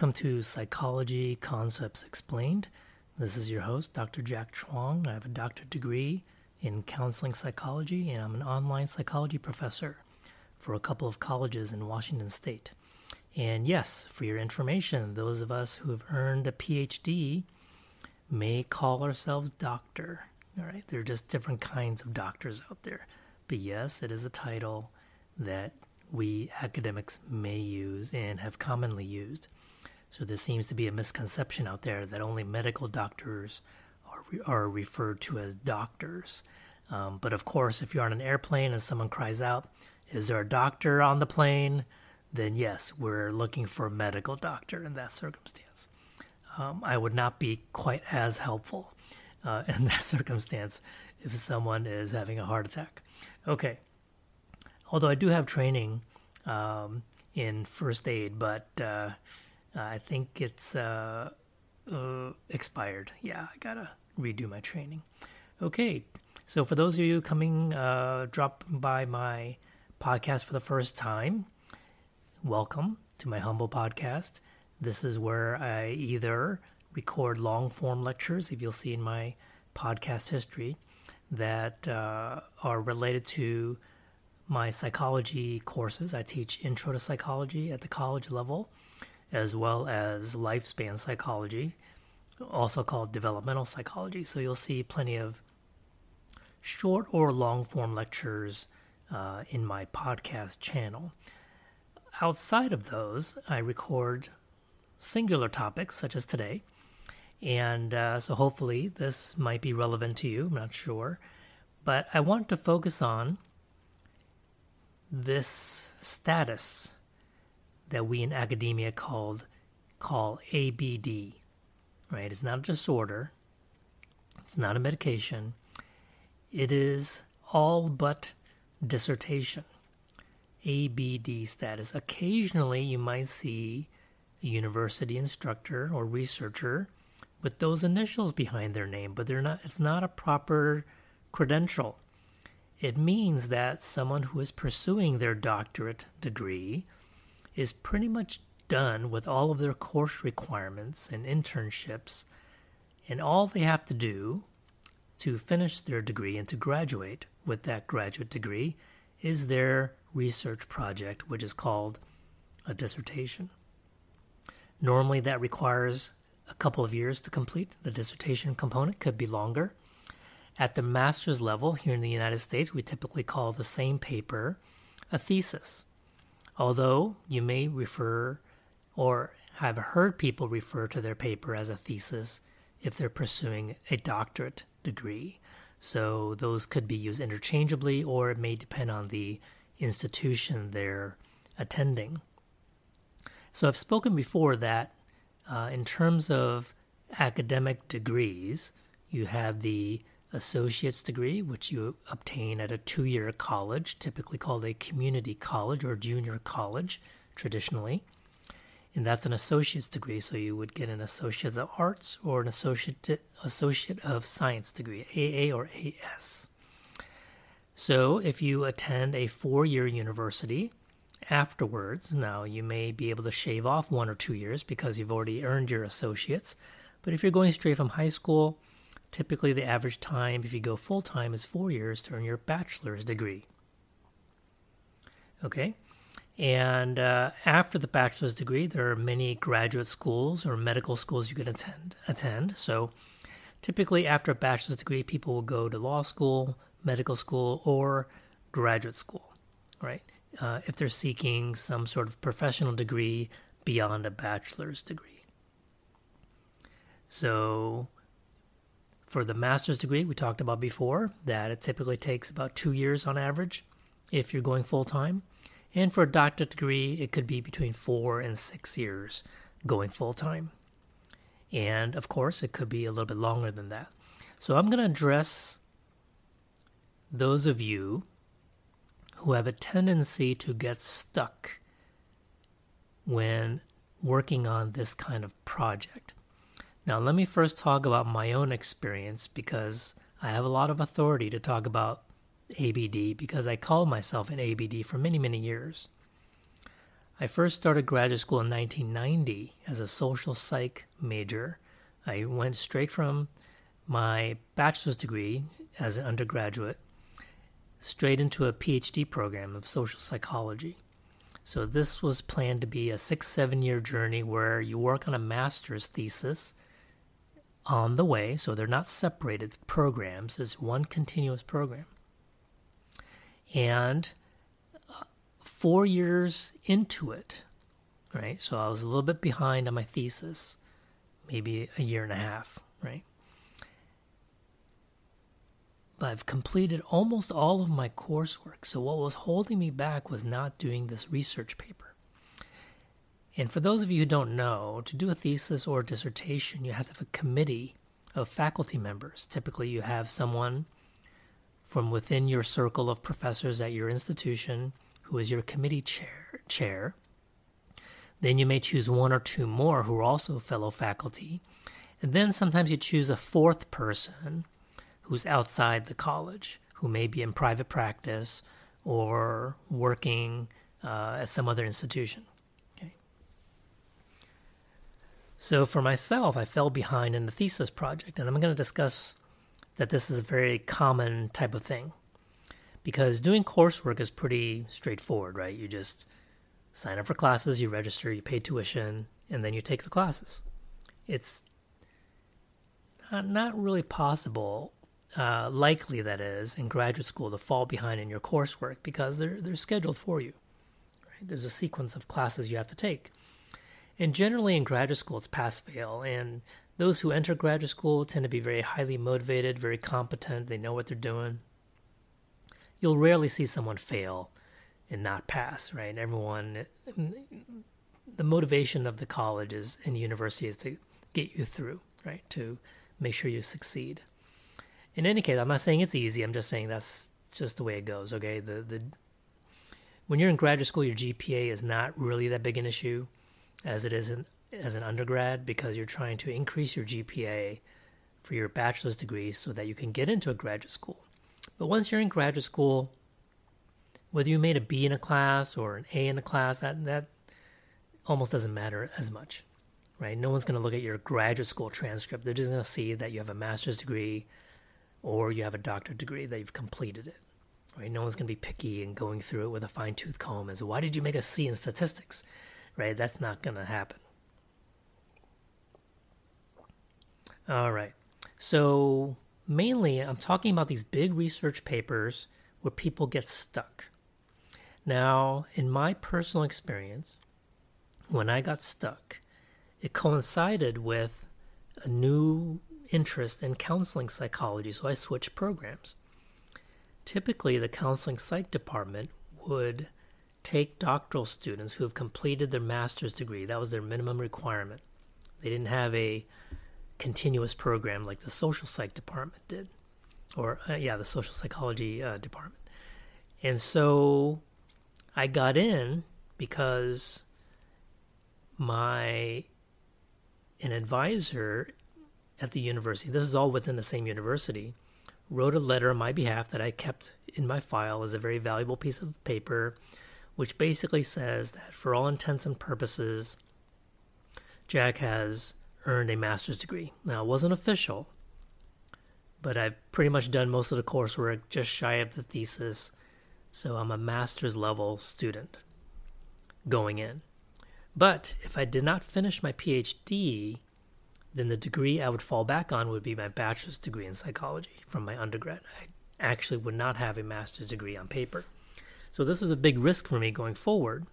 Welcome to Psychology Concepts Explained. This is your host, Dr. Jack Chuang. I have a doctorate degree in counseling psychology, and I'm an online psychology professor for a couple of colleges in Washington State. And yes, for your information, those of us who have earned a PhD may call ourselves doctor. All right, there are just different kinds of doctors out there. But yes, it is a title that we academics may use and have commonly used. So there seems to be a misconception out there that only medical doctors are referred to as doctors. But of course, if you're on an airplane and someone cries out, "Is there a doctor on the plane?" then yes, we're looking for a medical doctor in that circumstance. I would not be quite as helpful in that circumstance if someone is having a heart attack. Okay. Although I do have training in first aid, but I think it's expired. Yeah, I gotta redo my training. Okay, so for those of you coming, drop by my podcast for the first time, welcome to my humble podcast. This is where I either record long-form lectures, if you'll see in my podcast history, that are related to my psychology courses. I teach Intro to Psychology at the college level, as well as Lifespan Psychology, also called Developmental Psychology. So you'll see plenty of short or long-form lectures in my podcast channel. Outside of those, I record singular topics, such as today. And so hopefully this might be relevant to you. I'm not sure. But I want to focus on this status that we in academia call ABD, right? It's not a disorder. It's not a medication. It is all but dissertation. ABD status. Occasionally, you might see a university instructor or researcher with those initials behind their name, but they're not. It's not a proper credential. It means that someone who is pursuing their doctorate degree is pretty much done with all of their course requirements and internships, and all they have to do to finish their degree and to graduate with that graduate degree is their research project, which is called a dissertation. Normally, that requires a couple of years to complete. The dissertation component could be longer. At the master's level here in the United States, we typically call the same paper a thesis, although you may refer or have heard people refer to their paper as a thesis if they're pursuing a doctorate degree. So those could be used interchangeably, or it may depend on the institution they're attending. So I've spoken before that in terms of academic degrees, you have the associate's degree, which you obtain at a two-year college, typically called a community college or junior college, traditionally. And that's an associate's degree, so you would get an associate of arts or an associate of science degree, AA or AS. So if you attend a four-year university afterwards, now you may be able to shave off 1 or 2 years because you've already earned your associates. But if you're going straight from high school, typically, the average time, if you go full-time, is 4 years to earn your bachelor's degree. Okay? And after the bachelor's degree, there are many graduate schools or medical schools you can attend. So typically, after a bachelor's degree, people will go to law school, medical school, or graduate school, right? If they're seeking some sort of professional degree beyond a bachelor's degree. So for the master's degree, we talked about before that it typically takes about 2 years on average if you're going full-time. And for a doctorate degree, it could be between 4 and 6 years going full-time. And, of course, it could be a little bit longer than that. So I'm going to address those of you who have a tendency to get stuck when working on this kind of project. Now, let me first talk about my own experience, because I have a lot of authority to talk about ABD because I called myself an ABD for many, many years. I first started graduate school in 1990 as a social psych major. I went straight from my bachelor's degree as an undergraduate straight into a PhD program of social psychology. So this was planned to be a 6-7 year journey where you work on a master's thesis on the way, so they're not separated programs. It's one continuous program. And 4 years into it, right? So I was a little bit behind on my thesis, maybe a year and a half, right? I've completed almost all of my coursework. So what was holding me back was not doing this research paper. And for those of you who don't know, to do a thesis or a dissertation, you have to have a committee of faculty members. Typically, you have someone from within your circle of professors at your institution who is your committee chair. Then you may choose one or two more who are also fellow faculty. And then sometimes you choose a fourth person who's outside the college, who may be in private practice or working at some other institution. Okay. So for myself, I fell behind in the thesis project, and I'm going to discuss that this is a very common type of thing, because doing coursework is pretty straightforward, right? You just sign up for classes, you register, you pay tuition, and then you take the classes. It's not really possible, likely that is, in graduate school to fall behind in your coursework because they're scheduled for you. Right? There's a sequence of classes you have to take. And generally in graduate school, it's pass-fail. And those who enter graduate school tend to be very highly motivated, very competent. They know what they're doing. You'll rarely see someone fail and not pass, right? Everyone, the motivation of the colleges and university is to get you through, right? To make sure you succeed. In any case, I'm not saying it's easy. I'm just saying that's just the way it goes, okay? When you're in graduate school, your GPA is not really that big an issue as it is as an undergrad, because you're trying to increase your GPA for your bachelor's degree so that you can get into a graduate school. But once you're in graduate school, whether you made a B in a class or an A in a class, that almost doesn't matter as much, right? No one's going to look at your graduate school transcript. They're just going to see that you have a master's degree or you have a doctorate degree, that you've completed it, right? No one's going to be picky and going through it with a fine-tooth comb and say, why did you make a C in statistics, right? That's not going to happen. All right, so mainly I'm talking about these big research papers where people get stuck. Now, in my personal experience, when I got stuck, it coincided with a new interest in counseling psychology, so I switched programs. Typically, the counseling psych department would take doctoral students who have completed their master's degree. That was their minimum requirement. They didn't have a continuous program like the social psych department did, or the social psychology department. And so I got in because an advisor at the university, this is all within the same university, wrote a letter on my behalf that I kept in my file as a very valuable piece of paper, which basically says that for all intents and purposes, Jack has earned a master's degree. Now, it wasn't official, but I've pretty much done most of the coursework, just shy of the thesis, so I'm a master's level student going in. But if I did not finish my PhD, then the degree I would fall back on would be my bachelor's degree in psychology from my undergrad. I actually would not have a master's degree on paper. So this was a big risk for me going forward.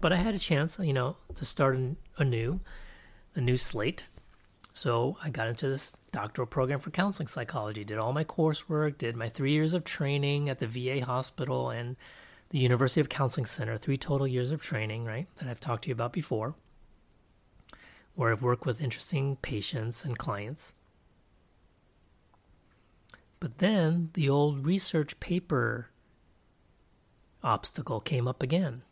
But I had a chance, to start a new slate. So I got into this doctoral program for counseling psychology, did all my coursework, did my 3 years of training at the VA hospital and the University of Counseling Center, 3 total years of training, right, that I've talked to you about before, where I've worked with interesting patients and clients. But then the old research paper obstacle came up again.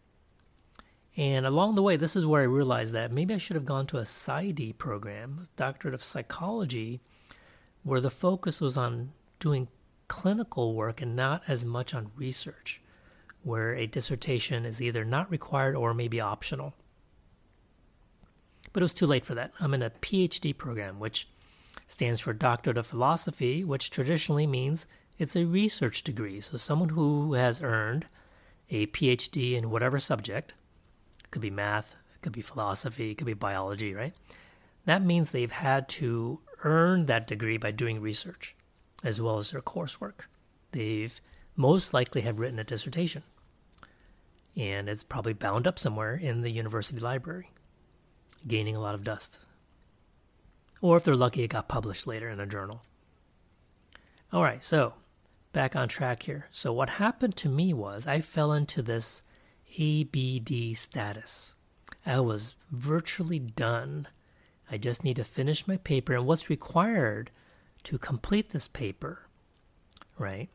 And along the way, this is where I realized that maybe I should have gone to a PsyD program, a doctorate of psychology, where the focus was on doing clinical work and not as much on research, where a dissertation is either not required or maybe optional. But it was too late for that. I'm in a PhD program, which stands for Doctorate of Philosophy, which traditionally means it's a research degree. So someone who has earned a PhD in whatever subject, could be math, could be philosophy, could be biology, right? That means they've had to earn that degree by doing research as well as their coursework. They've most likely have written a dissertation, and it's probably bound up somewhere in the university library, gaining a lot of dust. Or if they're lucky, it got published later in a journal. All right, so back on track here. So what happened to me was I fell into this ABD status. I was virtually done. I just need to finish my paper. And what's required to complete this paper, right,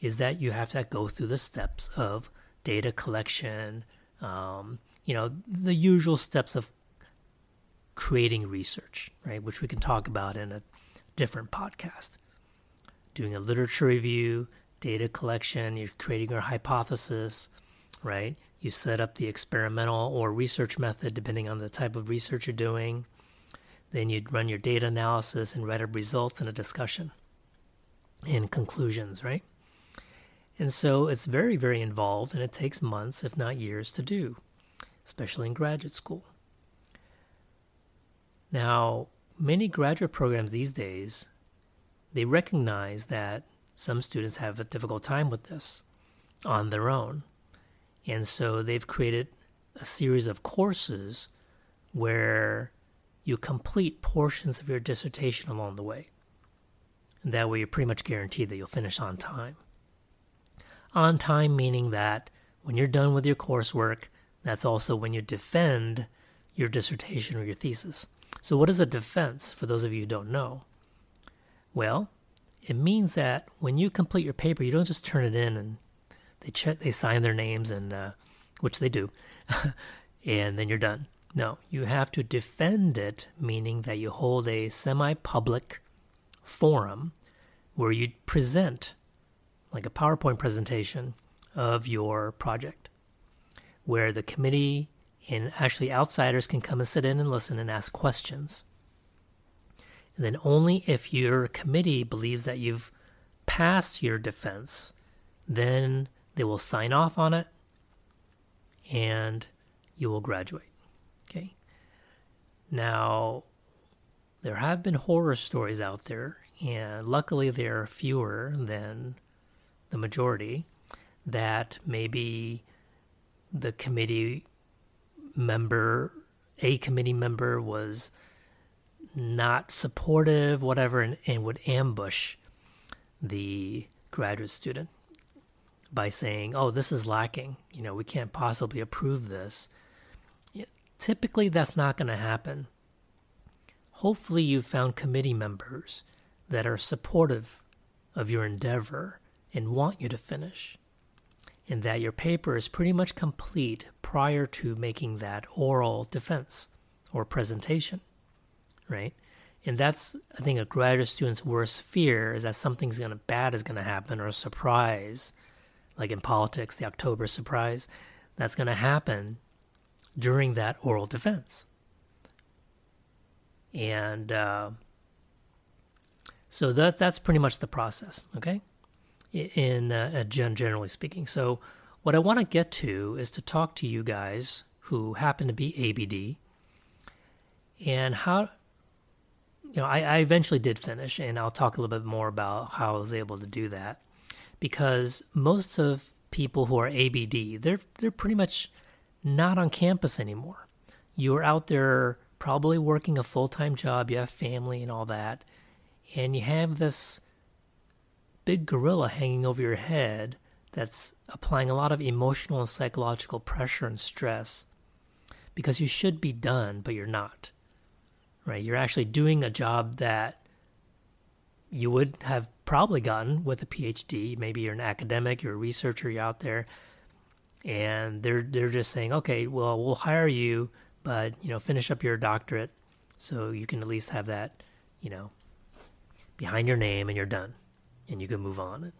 is that you have to go through the steps of data collection, the usual steps of creating research, right, which we can talk about in a different podcast. Doing a literature review, data collection, you're creating your hypothesis, right? You set up the experimental or research method depending on the type of research you're doing. Then you'd run your data analysis and write up results and a discussion and conclusions, right? And so it's very, very involved, and it takes months, if not years, to do, especially in graduate school. Now, many graduate programs these days, they recognize that some students have a difficult time with this on their own. And so they've created a series of courses where you complete portions of your dissertation along the way. And that way you're pretty much guaranteed that you'll finish on time. On time meaning that when you're done with your coursework, that's also when you defend your dissertation or your thesis. So what is a defense, for those of you who don't know? Well, it means that when you complete your paper, you don't just turn it in and they sign their names, and which they do, and then you're done. No, you have to defend it, meaning that you hold a semi-public forum where you present, like a PowerPoint presentation, of your project, where the committee and actually outsiders can come and sit in and listen and ask questions. And then only if your committee believes that you've passed your defense, then they will sign off on it and you will graduate. Okay. Now, there have been horror stories out there, and luckily there are fewer than the majority, that maybe the committee member, a committee member was not supportive, whatever, and would ambush the graduate student by saying, oh, this is lacking. You know, we can't possibly approve this. Typically, that's not going to happen. Hopefully, you've found committee members that are supportive of your endeavor and want you to finish, and that your paper is pretty much complete prior to making that oral defense or presentation, right? And that's, I think, a graduate student's worst fear, is that something bad is going to happen, or a surprise, like in politics, the October surprise, that's going to happen during that oral defense. And so that's pretty much the process, okay? In generally speaking. So what I want to get to is to talk to you guys who happen to be ABD, and how, you know, I eventually did finish, and I'll talk a little bit more about how I was able to do that, because most of people who are ABD, they're pretty much not on campus anymore. You're out there probably working a full-time job, you have family and all that, and you have this big gorilla hanging over your head that's applying a lot of emotional and psychological pressure and stress, because you should be done, but you're not, right? You're actually doing a job that you would have probably gotten with a PhD. Maybe you're an academic, you're a researcher, you're out there, and they're just saying, okay, well, we'll hire you, but, you know, finish up your doctorate so you can at least have that, you know, behind your name, and you're done. And you can move on.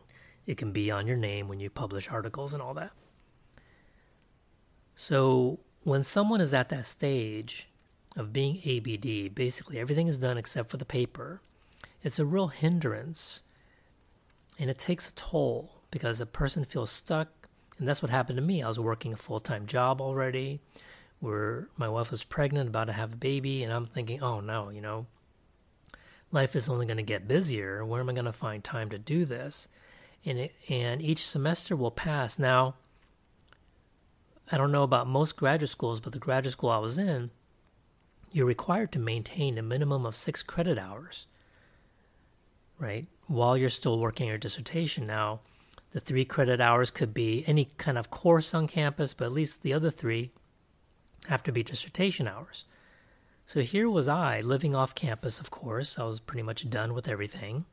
It can be on your name when you publish articles and all that. So when someone is at that stage of being ABD, basically everything is done except for the paper, it's a real hindrance, and it takes a toll because a person feels stuck. And that's what happened to me. I was working a full-time job already, where my wife was pregnant, about to have a baby, and I'm thinking, oh no, you know, life is only going to get busier. Where am I going to find time to do this? And each semester will pass. Now, I don't know about most graduate schools, but the graduate school I was in, you're required to maintain a minimum of 6 credit hours, right, while you're still working your dissertation. Now, the 3 credit hours could be any kind of course on campus, but at least the other 3 have to be dissertation hours. So here was I, living off campus, of course. I was pretty much done with everything.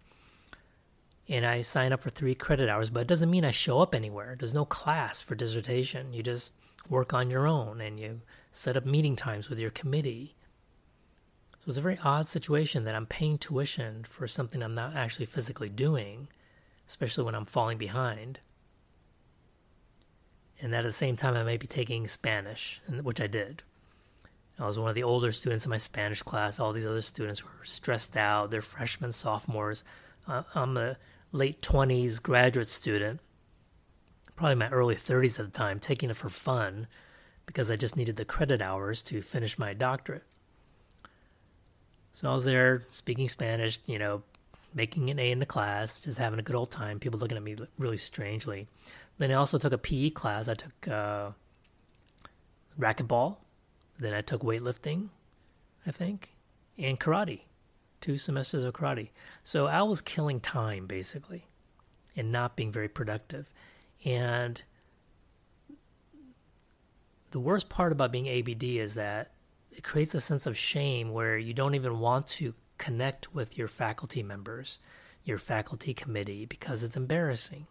And I sign up for 3 credit hours, but it doesn't mean I show up anywhere. There's no class for dissertation. You just work on your own, and you set up meeting times with your committee. So it's a very odd situation that I'm paying tuition for something I'm not actually physically doing, especially when I'm falling behind. And at the same time, I may be taking Spanish, which I did. I was one of the older students in my Spanish class. All these other students were stressed out. They're freshmen, sophomores. I'm a late 20s graduate student, probably my early 30s at the time, taking it for fun because I just needed the credit hours to finish my doctorate. So I was there speaking Spanish, you know, making an A in the class, just having a good old time, people looking at me really strangely. Then I also took a PE class. I took racquetball. Then I took weightlifting, I think, and karate, 2 semesters of karate. So I was killing time, basically, and not being very productive. And the worst part about being ABD is that it creates a sense of shame where you don't even want to connect with your faculty members, your faculty committee, because it's embarrassing.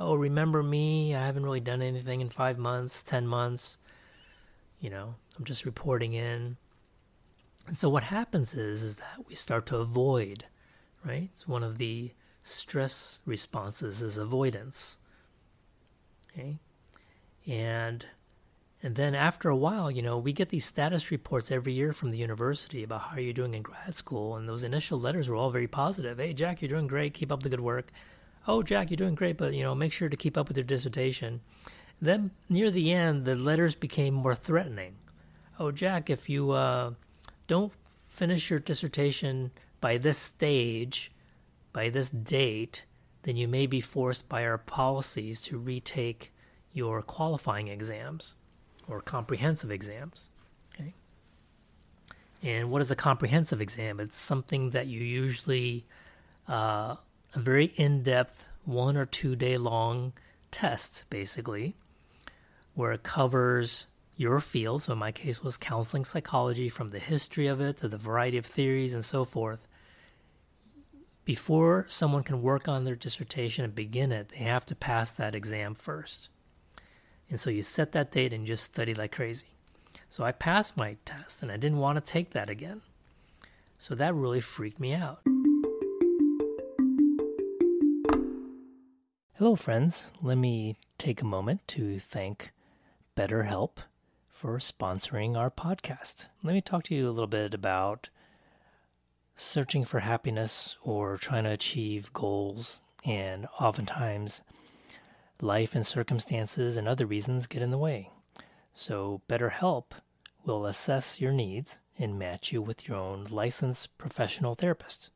Oh, remember me? I haven't really done anything in 5 months, 10 months. You know, I'm just reporting in. And so what happens is that we start to avoid, right? It's one of the stress responses is avoidance, okay? And then after a while, you know, we get these status reports every year from the university about how you're doing in grad school. And those initial letters were all very positive. Hey, Jack, you're doing great. Keep up the good work. Oh, Jack, you're doing great, but, you know, make sure to keep up with your dissertation. Then near the end, the letters became more threatening. Oh, Jack, if you don't finish your dissertation by this stage, by this date, then you may be forced by our policies to retake your qualifying exams or comprehensive exams. Okay. And what is a comprehensive exam? It's something that you usually, a very in-depth 1 or 2 day long test, basically, where it covers your field. So in my case was counseling psychology, from the history of it to the variety of theories and so forth. Before someone can work on their dissertation and begin it, they have to pass that exam first. And so you set that date and just study like crazy. So I passed my test, and I didn't want to take that again. So that really freaked me out. Hello, friends. Let me take a moment to thank BetterHelp for sponsoring our podcast. Let me talk to you a little bit about searching for happiness or trying to achieve goals. And oftentimes, life and circumstances and other reasons get in the way. So BetterHelp will assess your needs and match you with your own licensed professional therapist.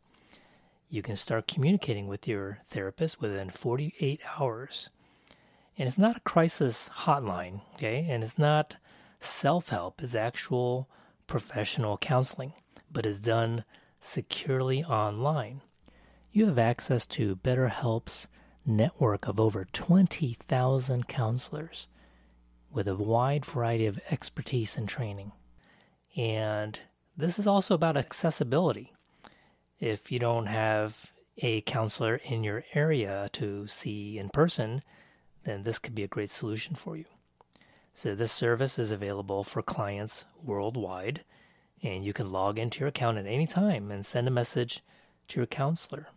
You can start communicating with your therapist within 48 hours. And it's not a crisis hotline, okay? And it's not self-help. It's actual professional counseling, but it's done securely online. You have access to BetterHelp's network of over 20,000 counselors with a wide variety of expertise and training. And this is also about accessibility. If you don't have a counselor in your area to see in person, then this could be a great solution for you. So this service is available for clients worldwide, and you can log into your account at any time and send a message to your counselor.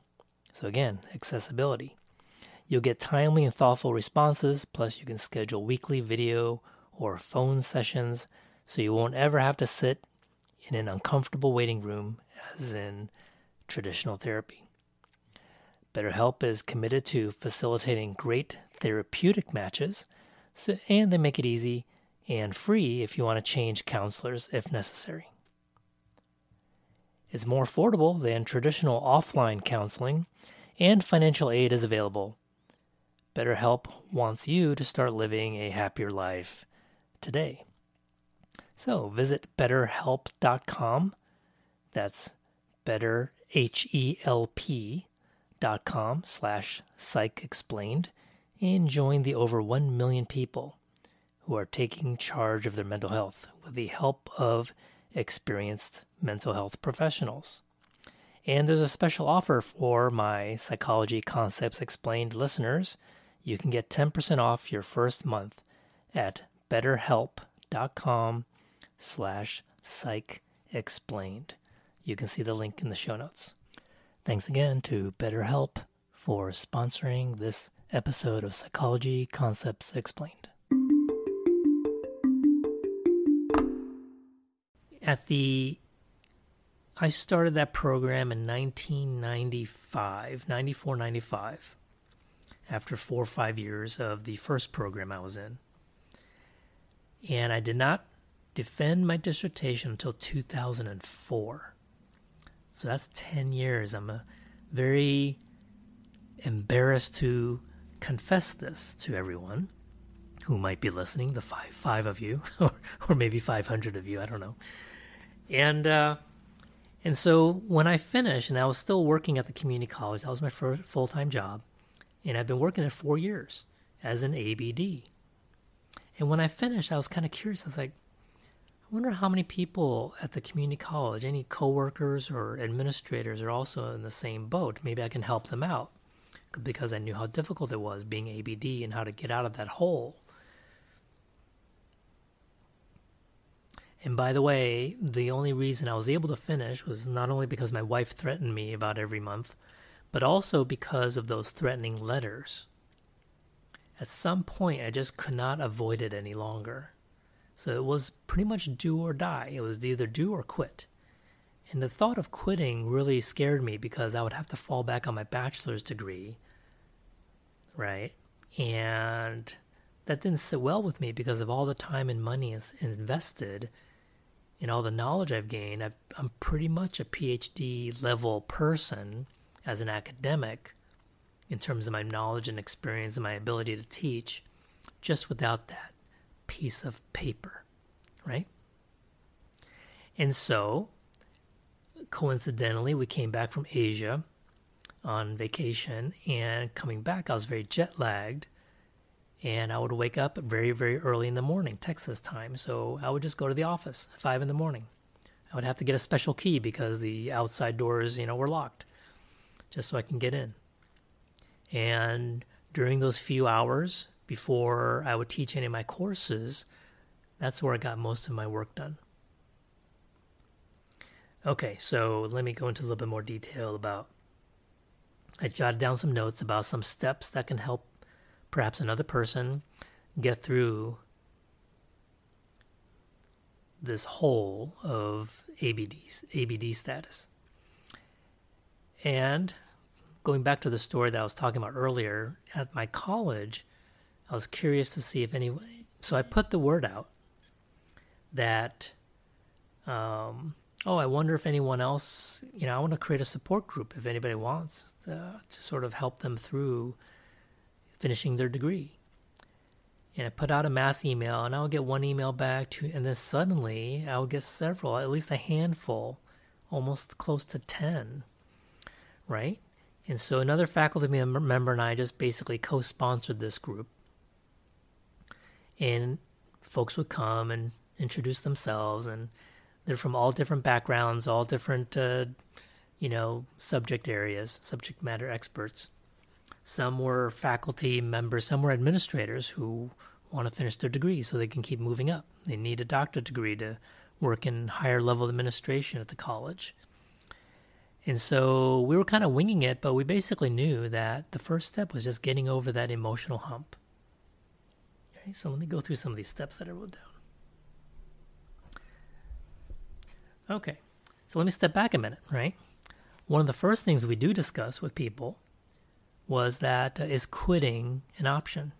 So again, accessibility. You'll get timely and thoughtful responses, plus you can schedule weekly video or phone sessions, so you won't ever have to sit in an uncomfortable waiting room as in traditional therapy. BetterHelp is committed to facilitating great therapeutic matches, and they make it easy and free if you want to change counselors if necessary. It's more affordable than traditional offline counseling, and financial aid is available. BetterHelp wants you to start living a happier life today. So visit betterhelp.com, that's betterhelp.com/psychexplained, and join the over 1 million people who are taking charge of their mental health with the help of experienced mental health professionals. And there's a special offer for my Psychology Concepts Explained listeners. You can get 10% off your first month at betterhelp.com/psychexplained. You can see the link in the show notes. Thanks again to BetterHelp for sponsoring this episode of Psychology Concepts Explained. I started that program in 1995, after 4 or 5 years of the first program I was in. And I did not defend my dissertation until 2004. So that's 10 years. I'm very embarrassed to confess this to everyone who might be listening, the five of you, or maybe 500 of you, I don't know. And so when I finished, and I was still working at the community college, that was my first full-time job, and I've been working at 4 years as an ABD. And when I finished, I was kind of curious. I was like, I wonder how many people at the community college, any coworkers or administrators, are also in the same boat. Maybe I can help them out, because I knew how difficult it was being ABD and how to get out of that hole. And by the way, the only reason I was able to finish was not only because my wife threatened me about every month, but also because of those threatening letters. At some point, I just could not avoid it any longer. So it was pretty much do or die. It was either do or quit. And the thought of quitting really scared me, because I would have to fall back on my bachelor's degree, right? And that didn't sit well with me, because of all the time and money invested and all the knowledge I've gained. I'm pretty much a PhD level person as an academic in terms of my knowledge and experience and my ability to teach, just without that piece of paper, right? And so, coincidentally, we came back from Asia on vacation, and coming back, I was very jet lagged, and I would wake up very, very early in the morning, Texas time. So I would just go to the office at 5 in the morning. I would have to get a special key because the outside doors, were locked, just so I can get in. And during those few hours before I would teach any of my courses, that's where I got most of my work done. Okay, so let me go into a little bit more detail about, I jotted down some notes about some steps that can help perhaps another person get through this hole of ABD status. And going back to the story that I was talking about earlier, at my college, I was curious to see if anyone, so I put the word out that, I wonder if anyone else, I want to create a support group if anybody wants to sort of help them through finishing their degree. And I put out a mass email, and I would get one email back, and then suddenly I would get several, at least a handful, almost close to 10, right? And so another faculty member and I just basically co-sponsored this group. And folks would come and introduce themselves, and they're from all different backgrounds, all different, subject areas, subject matter experts. Some were faculty members, some were administrators who want to finish their degree so they can keep moving up. They need a doctorate degree to work in higher level administration at the college. And so we were kind of winging it, but we basically knew that the first step was just getting over that emotional hump. Okay, so let me go through some of these steps that I wrote down. Okay, so let me step back a minute, right? One of the first things we do discuss with people was that is quitting an option?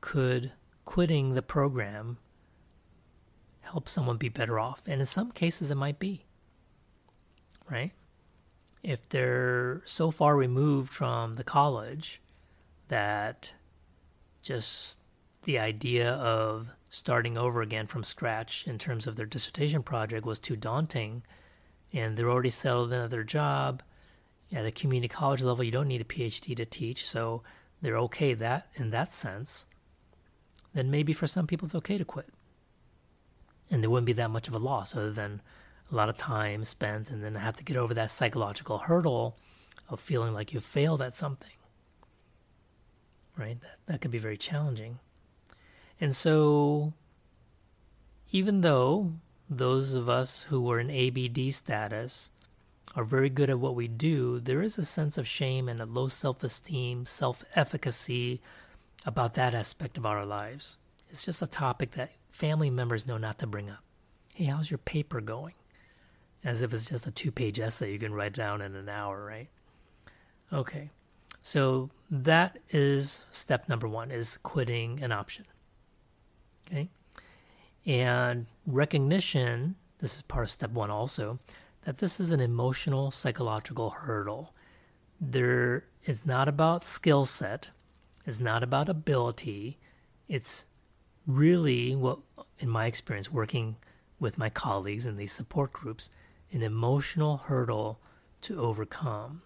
Could quitting the program help someone be better off? And in some cases it might be, right? If they're so far removed from the college that just the idea of starting over again from scratch in terms of their dissertation project was too daunting, and they're already settled in at their job, at a community college level, you don't need a PhD to teach, so they're okay that in that sense, then maybe for some people it's okay to quit. And there wouldn't be that much of a loss other than a lot of time spent and then have to get over that psychological hurdle of feeling like you failed at something, right? That could be very challenging. And so even though those of us who were in ABD status are very good at what we do, there is a sense of shame and a low self-esteem, self-efficacy about that aspect of our lives. It's just a topic that family members know not to bring up. Hey, how's your paper going? As if it's just a 2-page essay you can write down in an hour, right? Okay, so that is step number one, is quitting an option. Okay, and recognition, this is part of step one also, that this is an emotional, psychological hurdle. It's not about skill set. It's not about ability. It's really what, in my experience, working with my colleagues in these support groups, an emotional hurdle to overcome.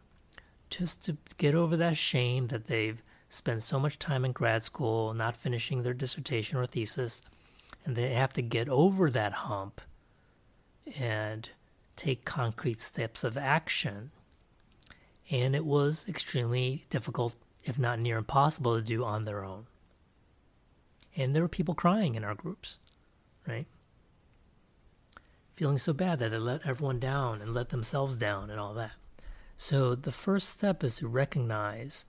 Just to get over that shame that they've spent so much time in grad school not finishing their dissertation or thesis, and they have to get over that hump and take concrete steps of action. And it was extremely difficult, if not near impossible, to do on their own. And there were people crying in our groups, right? Feeling so bad that they let everyone down and let themselves down and all that. So the first step is to recognize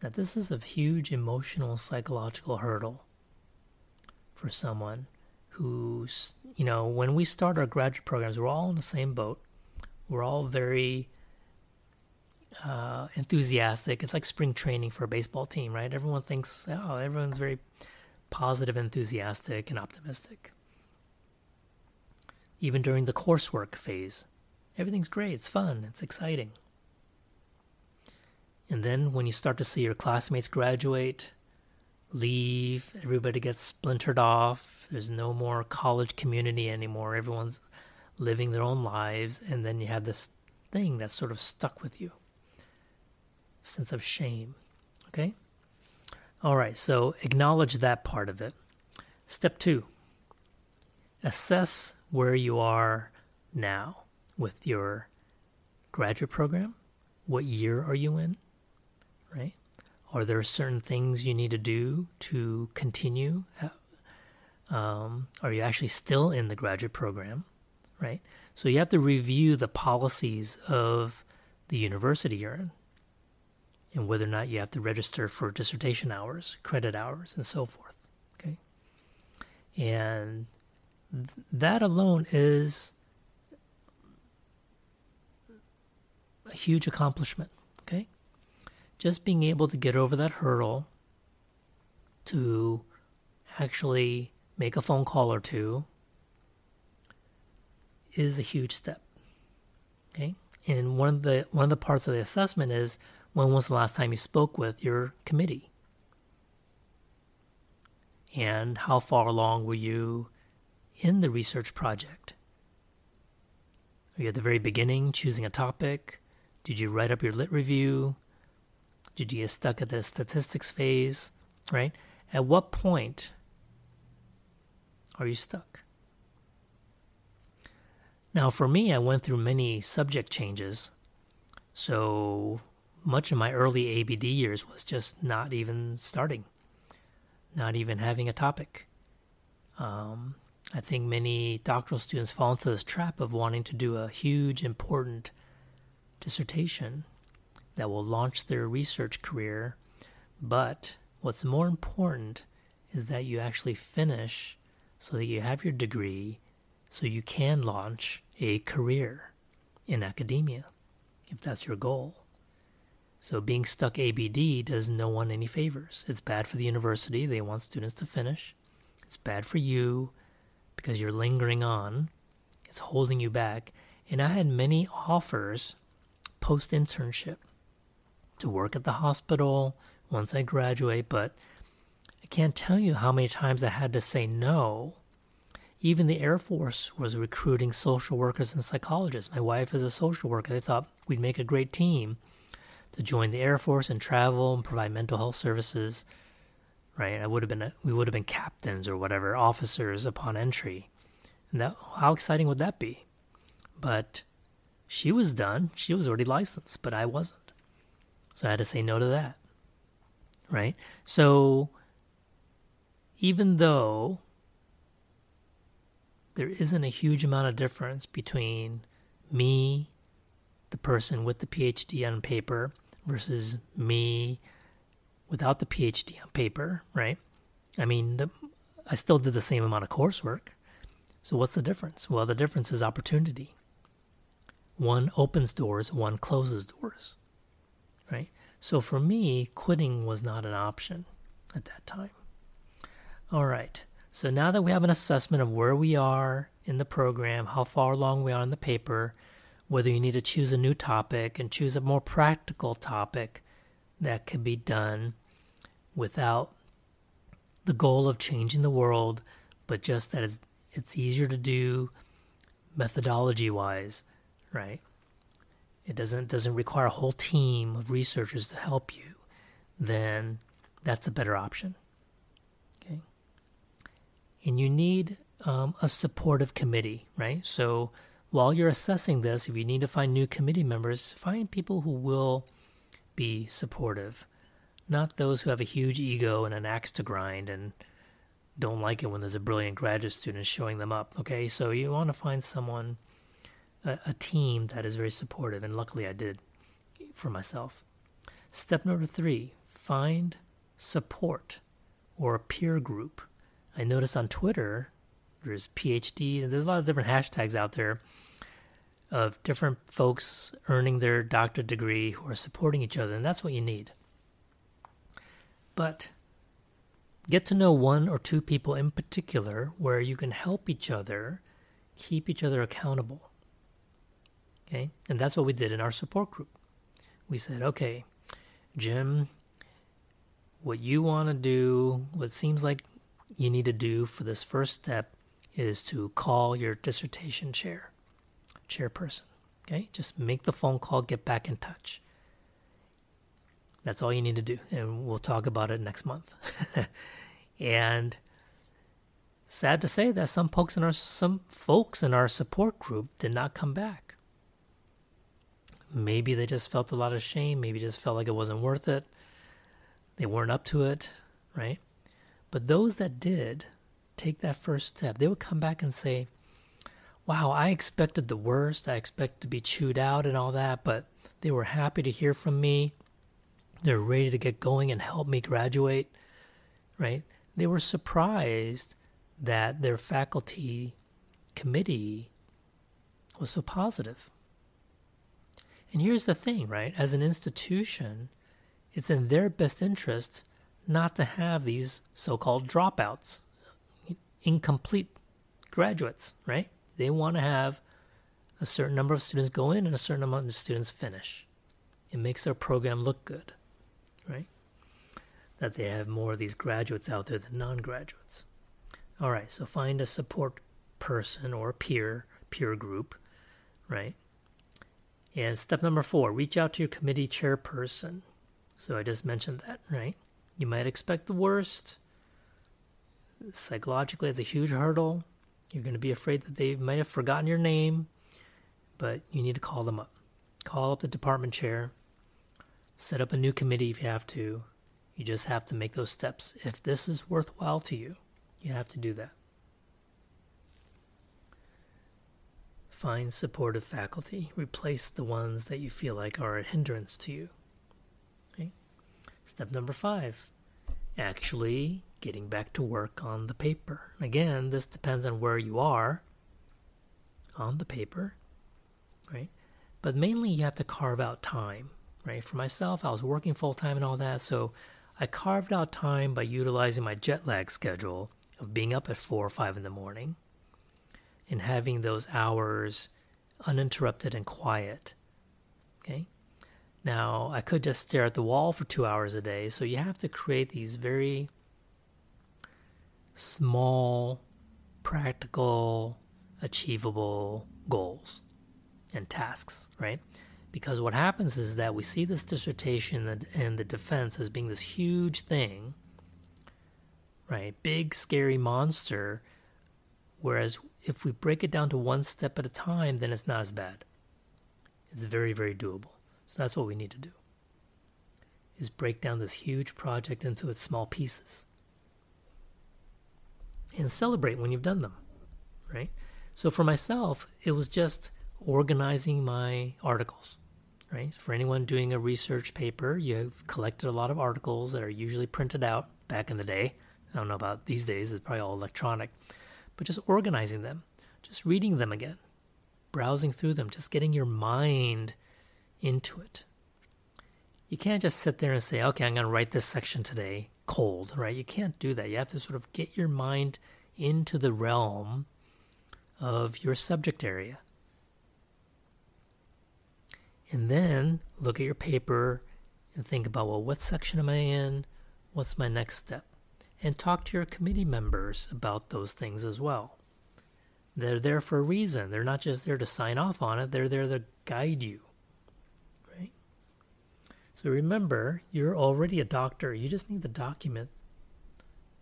that this is a huge emotional, psychological hurdle for someone who's, you know, when we start our graduate programs, we're all in the same boat. We're all very enthusiastic. It's like spring training for a baseball team, right? Everyone thinks, oh, everyone's very positive, enthusiastic, and optimistic. Even during the coursework phase, everything's great. It's fun. It's exciting. And then when you start to see your classmates graduate, leave, everybody gets splintered off, there's no more college community anymore, everyone's living their own lives, and then you have this thing that's sort of stuck with you, sense of shame. Okay, all right, so acknowledge that part of it. Step two, assess where you are now with your graduate program. What year are you in, right? Are there certain things you need to do to continue? Are you actually still in the graduate program, right? So you have to review the policies of the university you're in and whether or not you have to register for dissertation hours, credit hours, and so forth, okay? And that alone is a huge accomplishment, okay? Just being able to get over that hurdle to actually make a phone call or two is a huge step, okay? And one of the parts of the assessment is, when was the last time you spoke with your committee? And how far along were you in the research project? Are you at the very beginning, choosing a topic? Did you write up your lit review? Did you get stuck at the statistics phase, right? At what point are you stuck? Now, for me, I went through many subject changes. So much of my early ABD years was just not even starting, not even having a topic. I think many doctoral students fall into this trap of wanting to do a huge, important dissertation that will launch their research career. But what's more important is that you actually finish so that you have your degree so you can launch a career in academia, if that's your goal. So being stuck ABD does no one any favors. It's bad for the university. They want students to finish. It's bad for you because you're lingering on. It's holding you back. And I had many offers post-internship to work at the hospital once I graduate, but I can't tell you how many times I had to say no. Even the Air Force was recruiting social workers and psychologists. My wife is a social worker. They thought we'd make a great team to join the Air Force and travel and provide mental health services, right? We would have been captains or whatever, officers upon entry. And that, how exciting would that be? But she was done. She was already licensed, but I wasn't. So I had to say no to that, right? So even though there isn't a huge amount of difference between me, the person with the PhD on paper, versus me without the PhD on paper, right? I mean, I still did the same amount of coursework. So what's the difference? Well, the difference is opportunity. One opens doors, one closes doors, right? So for me, quitting was not an option at that time. All right. So now that we have an assessment of where we are in the program, how far along we are in the paper, whether you need to choose a new topic and choose a more practical topic that can be done without the goal of changing the world, but just that it's easier to do methodology-wise, right? It doesn't require a whole team of researchers to help you, then that's a better option. And you need a supportive committee, right? So while you're assessing this, if you need to find new committee members, find people who will be supportive, not those who have a huge ego and an axe to grind and don't like it when there's a brilliant graduate student showing them up, okay? So you want to find someone, a team that is very supportive, and luckily I did for myself. Step number 3, find support or a peer group. I noticed on Twitter, there's PhD, and there's a lot of different hashtags out there of different folks earning their doctorate degree who are supporting each other, and that's what you need. But get to know 1 or 2 people in particular where you can help each other, keep each other accountable, okay? And that's what we did in our support group. We said, okay, Jim, what you want to do, what seems like you need to do for this first step is to call your dissertation chairperson, okay? Just make the phone call, get back in touch. That's all you need to do, and we'll talk about it next month. And sad to say that some folks in our support group did not come back. Maybe they just felt a lot of shame, maybe just felt like it wasn't worth it. They weren't up to it, right? But those that did take that first step, they would come back and say, wow, I expected the worst. I expected to be chewed out and all that, but they were happy to hear from me. They're ready to get going and help me graduate, right? They were surprised that their faculty committee was so positive. And here's the thing, right? As an institution, it's in their best interest not to have these so-called dropouts, incomplete graduates, right? They want to have a certain number of students go in and a certain amount of students finish. It makes their program look good, right? That they have more of these graduates out there than non-graduates. All right, so find a support person or peer group, right? And step number 4, reach out to your committee chairperson. So I just mentioned that, right? You might expect the worst. Psychologically, it's a huge hurdle. You're going to be afraid that they might have forgotten your name, but you need to call them up. Call up the department chair. Set up a new committee if you have to. You just have to make those steps. If this is worthwhile to you, you have to do that. Find supportive faculty. Replace the ones that you feel like are a hindrance to you. Step number 5, actually getting back to work on the paper. Again, this depends on where you are on the paper, right? But mainly you have to carve out time, right? For myself, I was working full-time and all that, so I carved out time by utilizing my jet lag schedule of being up at 4 or 5 in the morning and having those hours uninterrupted and quiet, okay? Now, I could just stare at the wall for 2 hours a day, so you have to create these very small, practical, achievable goals and tasks, right? Because what happens is that we see this dissertation and the defense as being this huge thing, right? Big, scary monster, whereas if we break it down to one step at a time, then it's not as bad. It's very, very doable. So that's what we need to do, is break down this huge project into its small pieces and celebrate when you've done them, right? So for myself, it was just organizing my articles, right? For anyone doing a research paper, you've collected a lot of articles that are usually printed out back in the day. I don't know about these days, it's probably all electronic, but just organizing them, just reading them again, browsing through them, just getting your mind into it. You can't just sit there and say, okay, I'm going to write this section today cold, right? You can't do that. You have to sort of get your mind into the realm of your subject area. And then look at your paper and think about, well, what section am I in? What's my next step? And talk to your committee members about those things as well. They're there for a reason. They're not just there to sign off on it. They're there to guide you. So remember, you're already a doctor. You just need the document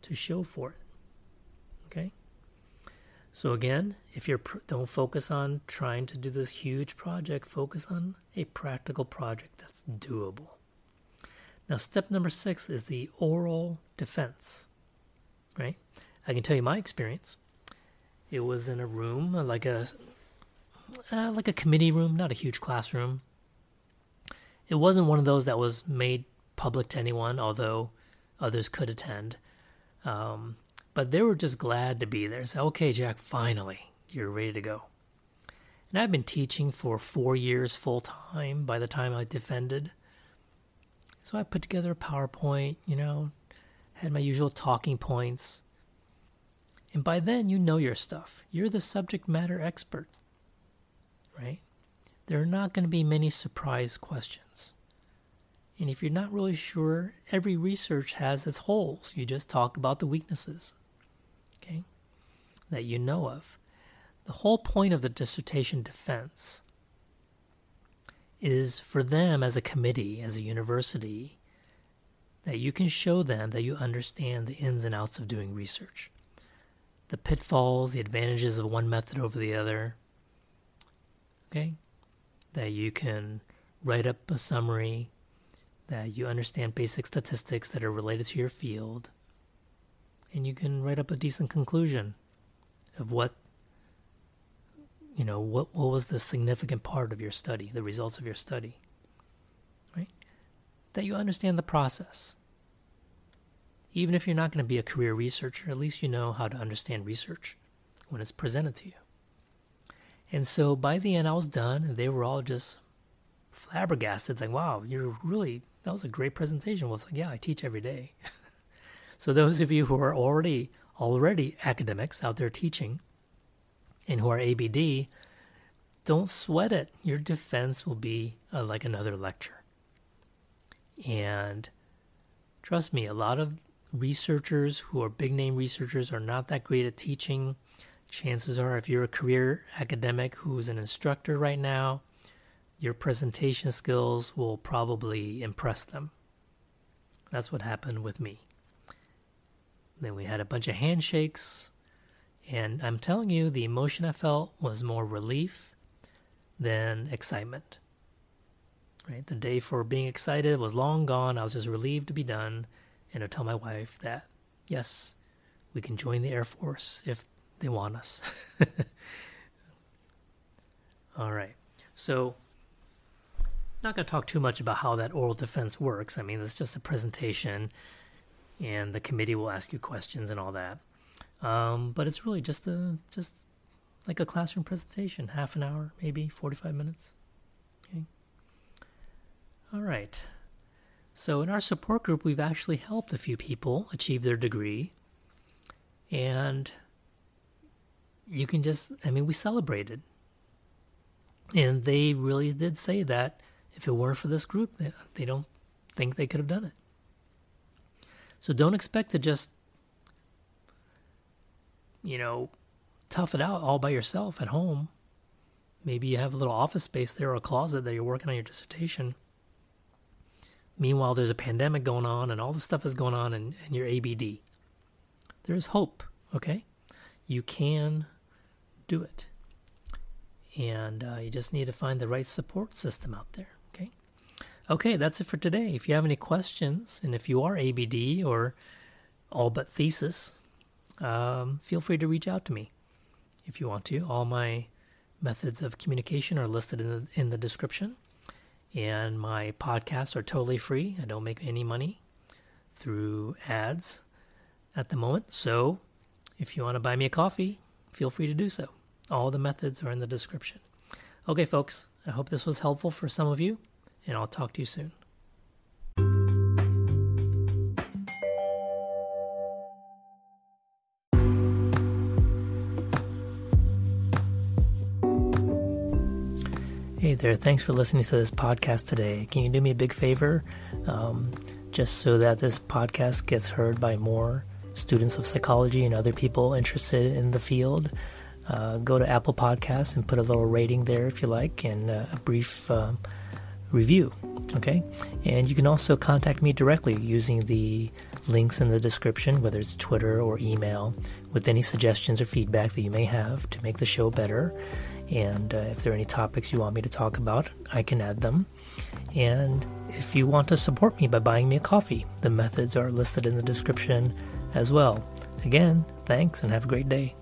to show for it, okay? So again, if you're don't focus on trying to do this huge project. Focus on a practical project that's doable. Now, step number 6 is the oral defense, right? I can tell you my experience. It was in a room, like a committee room, not a huge classroom. It wasn't one of those that was made public to anyone, although others could attend. But they were just glad to be there. So, okay, Jack, finally, you're ready to go. And I've been teaching for 4 years full-time by the time I defended. So I put together a PowerPoint, had my usual talking points. And by then, you know your stuff. You're the subject matter expert, right? There are not going to be many surprise questions. And if you're not really sure, every research has its holes. You just talk about the weaknesses, okay, that you know of. The whole point of the dissertation defense is for them as a committee, as a university, that you can show them that you understand the ins and outs of doing research, the pitfalls, the advantages of one method over the other, okay? That you can write up a summary, that you understand basic statistics that are related to your field, and you can write up a decent conclusion of what was the significant part of your study, the results of your study, right? That you understand the process. Even if you're not going to be a career researcher, at least you know how to understand research when it's presented to you. And so by the end, I was done, and they were all just flabbergasted, like, wow, that was a great presentation. Well, it's like, yeah, I teach every day. So those of you who are already academics out there teaching and who are ABD, don't sweat it. Your defense will be like another lecture. And trust me, a lot of researchers who are big-name researchers are not that great at teaching. Chances are, if you're a career academic who's an instructor right now, your presentation skills will probably impress them. That's what happened with me. Then we had a bunch of handshakes, and I'm telling you, the emotion I felt was more relief than excitement. Right? The day for being excited was long gone. I was just relieved to be done and to tell my wife that, yes, we can join the Air Force if they want us. All right. So not going to talk too much about how that oral defense works. I mean, it's just a presentation. and the committee will ask you questions and all that. But it's really just like a classroom presentation, half an hour, maybe 45 minutes. Okay. All right. So in our support group, we've actually helped a few people achieve their degree. And you can just, I mean, we celebrated. And they really did say that if it weren't for this group, they don't think they could have done it. So don't expect to just, you know, tough it out all by yourself at home. Maybe you have a little office space there or a closet that you're working on your dissertation. Meanwhile, there's a pandemic going on and all this stuff is going on and you're ABD. There is hope, okay? You can do it. And you just need to find the right support system out there, okay? Okay, that's it for today. If you have any questions, and if you are ABD or all but thesis, feel free to reach out to me if you want to. All my methods of communication are listed in the description. And my podcasts are totally free. I don't make any money through ads at the moment. So if you want to buy me a coffee, feel free to do so. All the methods are in the description. Okay, folks, I hope this was helpful for some of you, and I'll talk to you soon. Hey there, thanks for listening to this podcast today. Can you do me a big favor? Just so that this podcast gets heard by more students of psychology and other people interested in the field, go to Apple Podcasts and put a little rating there if you like, and a brief review, okay? And you can also contact me directly using the links in the description, whether it's Twitter or email, with any suggestions or feedback that you may have to make the show better. And if there are any topics you want me to talk about, I can add them. And if you want to support me by buying me a coffee, the methods are listed in the description as well. Again, thanks and have a great day.